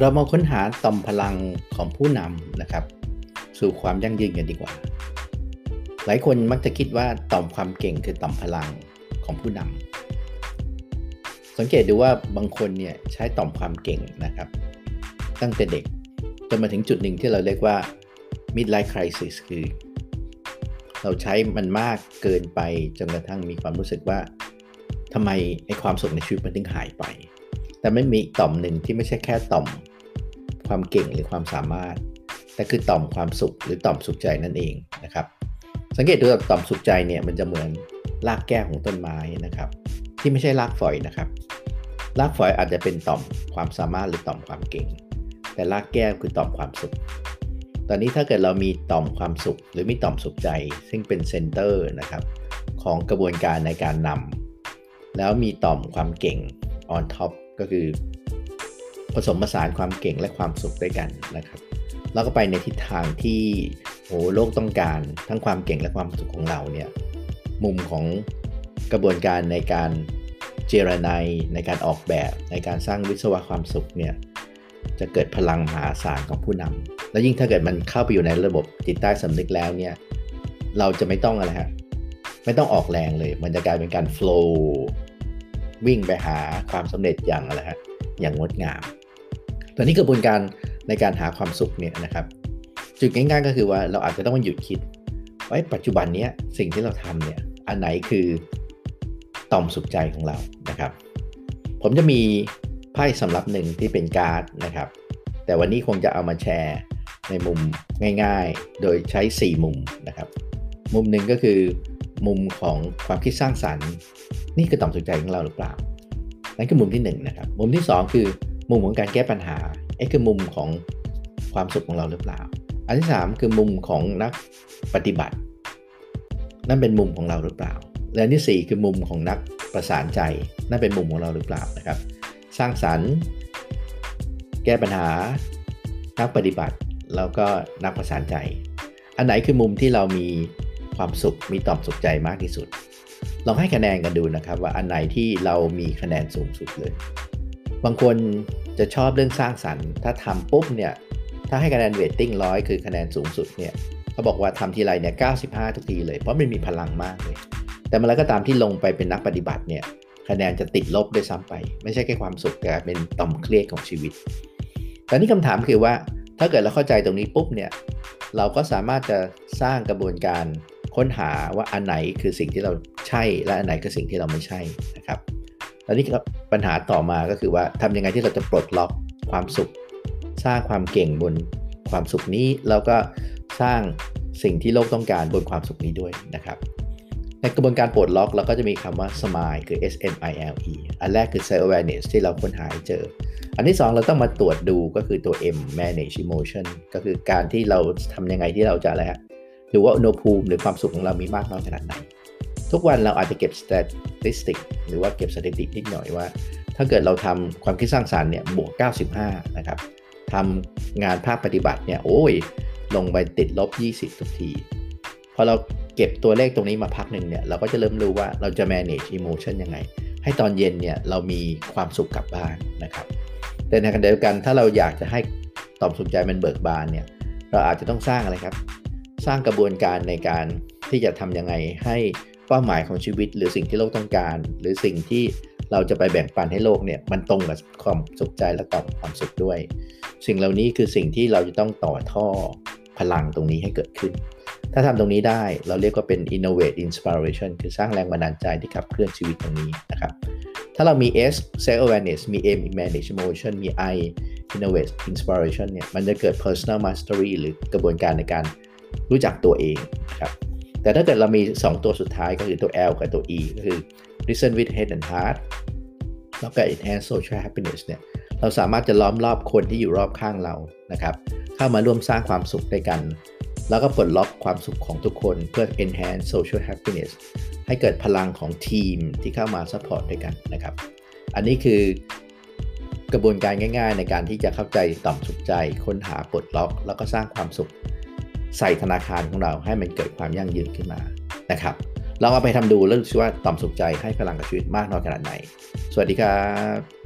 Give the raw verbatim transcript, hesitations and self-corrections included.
เรามาค้นหาต่อมพลังของผู้นำนะครับสู่ความยั่งยืนกันดีกว่าหลายคนมักจะคิดว่าต่อมความเก่งคือต่อมพลังของผู้นำสังเกตดูว่าบางคนเนี่ยใช้ต่อมความเก่งนะครับตั้งแต่เด็กจนมาถึงจุดหนึ่งที่เราเรียกว่า midlife crisis คือเราใช้มันมากเกินไปจนกระทั่งมีความรู้สึกว่าทำไมไอ้ความสุขในชีวิตมันถึงหายไปแต่ไม่มีต่อมหนึ่งที่ไม่ใช่แค่ต่อมความเก่งหรือความสามารถแต่คือต่อมความสุขหรือต่อมสุขใจนั่นเองนะครับสังเกตดูต่อมสุขใจเนี่ยมันจะเหมือนรากแก้วของต้นไม้นะครับที่ไม่ใช่รากฝอยนะครับรากฝอยอาจจะเป็นต่อมความสามารถหรือต่อมความเก่งแต่รากแก้วคือต่อมความสุขตอนนี้ถ้าเกิดเรามีต่อมความสุขหรือมีต่อมสุขใจซึ่งเป็นเซนเตอร์นะครับของกระบวนการในการนำแล้วมีต่อมความเก่ง on top ก็คือผสมผสานความเก่งและความสุขด้วยกันนะครับแล้วก็ไปในทิศทางที่โหโลกต้องการทั้งความเก่งและความสุขของเราเนี่ยมุมของกระบวนการในการเจรไนในการออกแบบในการสร้างวิศวะความสุขเนี่ยจะเกิดพลังมหาศาลของผู้นำแล้วยิ่งถ้าเกิดมันเข้าไปอยู่ในระบบจิตใต้สำนึกแล้วเนี่ยเราจะไม่ต้องอะไรฮะไม่ต้องออกแรงเลยมันจะกลายเป็นการโฟลว์วิ่งไปหาความสำเร็จอย่างอะไรฮะอย่างงดงามตอนนี้กระบวนการในการหาความสุขเนี่ยนะครับจุดง่ายๆก็คือว่าเราอาจจะต้องหยุดคิดว่าปัจจุบันนี้สิ่งที่เราทำเนี่ยอันไหนคือต่อมสุขใจของเรานะครับผมจะมีไพ่สำรับหนึ่งที่เป็นการ์ดนะครับแต่วันนี้คงจะเอามาแชร์ในมุมง่ายๆโดยใช้สี่มุมนะครับมุมหนึ่งก็คือมุมของความคิดสร้างสรรค์นี่คือต่อมสุขใจของเราหรือเปล่านั่นคือมุมที่หนึ่งนะครับมุมที่สองคือมุมของการแก้ปัญหาไอ้คือมุมของความสุขของเราหรือเปล่าอันที่สามคือมุมของนักปฏิบัตินั่นเป็นมุมของเราหรือเปล่าและอันที่สี่คือมุมของนักประสานใจนั่นเป็นมุมของเราหรือเปล่านะครับสร้างสรรค์แก้ปัญหานักปฏิบัติแล้วก็นักประสานใจอันไหนคือมุมที่เรามีความสุขมีต่อมสุขใจมากที่สุดลองให้คะแนนกันดูนะครับว่าอันไหนที่เรามีคะแนนสูงสุดเลยบางคนจะชอบเรื่องสร้างสรรค์ถ้าทำปุ๊บเนี่ยถ้าให้คะแนนเรตติ้งหนึ่งร้อยคือคะแนนสูงสุดเนี่ยเขาบอกว่าทำทีไรเนี่ยเก้าสิบห้าทุกทีเลยเพราะมันมีพลังมากเลยแต่เมื่อไรก็ตามที่ลงไปเป็นนักปฏิบัติเนี่ยคะแนนจะติดลบด้วยซ้ำไปไม่ใช่แค่ความสุขแต่เป็นต่อมเครียดของชีวิตแต่นี่คำถามคือว่าถ้าเกิดเราเข้าใจตรงนี้ปุ๊บเนี่ยเราก็สามารถจะสร้างกระบวนการค้นหาว่าอันไหนคือสิ่งที่เราใช่และอันไหนคือสิ่งที่เราไม่ใช่นะครับแล้วนี่ปัญหาต่อมาก็คือว่าทำยังไงที่เราจะปลดล็อกความสุขสร้างความเก่งบนความสุขนี้แล้วก็สร้างสิ่งที่โลกต้องการบนความสุขนี้ด้วยนะครับในกระบวนการปลดล็อกเราก็จะมีคำว่า smile คือ S M I L E อันแรกคือ self awareness ที่เราค้นหาเจออันที่สองเราต้องมาตรวจดูก็คือตัว M manage emotion ก็คือการที่เราทำยังไงที่เราจะอะไรฮะหรือว่าอุณหภูมิหรือความสุขของเรามีมากน้อยขนาดไหนทุกวันเราอาจจะเก็บ statistic หรือว่าเก็บสถิตินิดหน่อยว่าถ้าเกิดเราทำความคิดสร้างสรรค์เนี่ยบวกเก้าสิบห้านะครับทำงานภาคปฏิบัติเนี่ยโอ้ยลงไปติดลบยี่สิบทุกทีพอเราเก็บตัวเลขตรงนี้มาพักหนึ่งเนี่ยเราก็จะเริ่มรู้ว่าเราจะ manage emotion ยังไงให้ตอนเย็นเนี่ยเรามีความสุขกลับบ้านนะครับแต่ในขณะเดียวกันถ้าเราอยากจะให้ต่อมสุขใจมันเบิกบานเนี่ยเราอาจจะต้องสร้างอะไรครับสร้างกระบวนการในการที่จะทำยังไงให้เป้าหมายของชีวิตหรือสิ่งที่โลกต้องการหรือสิ่งที่เราจะไปแบ่งปันให้โลกเนี่ยมันตรงกับความสุขใจและต่อมความสุขด้วยสิ่งเหล่านี้คือสิ่งที่เราจะต้องต่อท่อพลังตรงนี้ให้เกิดขึ้นถ้าทำตรงนี้ได้เราเรียกว่าเป็น innovate inspiration คือสร้างแรงบันดาลใจที่ขับเคลื่อนชีวิตตรงนี้นะครับถ้าเรามี S self awareness มี M manage emotion มี I innovate inspiration เนี่ยมันจะเกิด personal mastery หรือกระบวนการในการรู้จักตัวเองนะครับแต่ถ้าเกิดเรามีสองตัวสุดท้ายก็คือตัว L กับตัว E ก็คือ listen with head and heart แล้วก็ enhance social happiness เนี่ยเราสามารถจะล้อมรอบคนที่อยู่รอบข้างเรานะครับเข้ามาร่วมสร้างความสุขด้วยกันแล้วก็ปลดล็อกความสุขของทุกคนเพื่อ enhance social happiness ให้เกิดพลังของทีมที่เข้ามาซัพพอร์ตด้วยกันนะครับอันนี้คือกระบวนการง่ายๆในการที่จะเข้าใจต่อมสุขใจค้นหาปลดล็อกแล้วก็สร้างความสุขใส่ธนาคารของเราให้มันเกิดความยั่งยืนขึ้นมานะครับเราเอาไปทำดูแล้วดูว่าต่อมสุขใจให้พลังกับชีวิตมากน้อยขนาดไหนสวัสดีครับ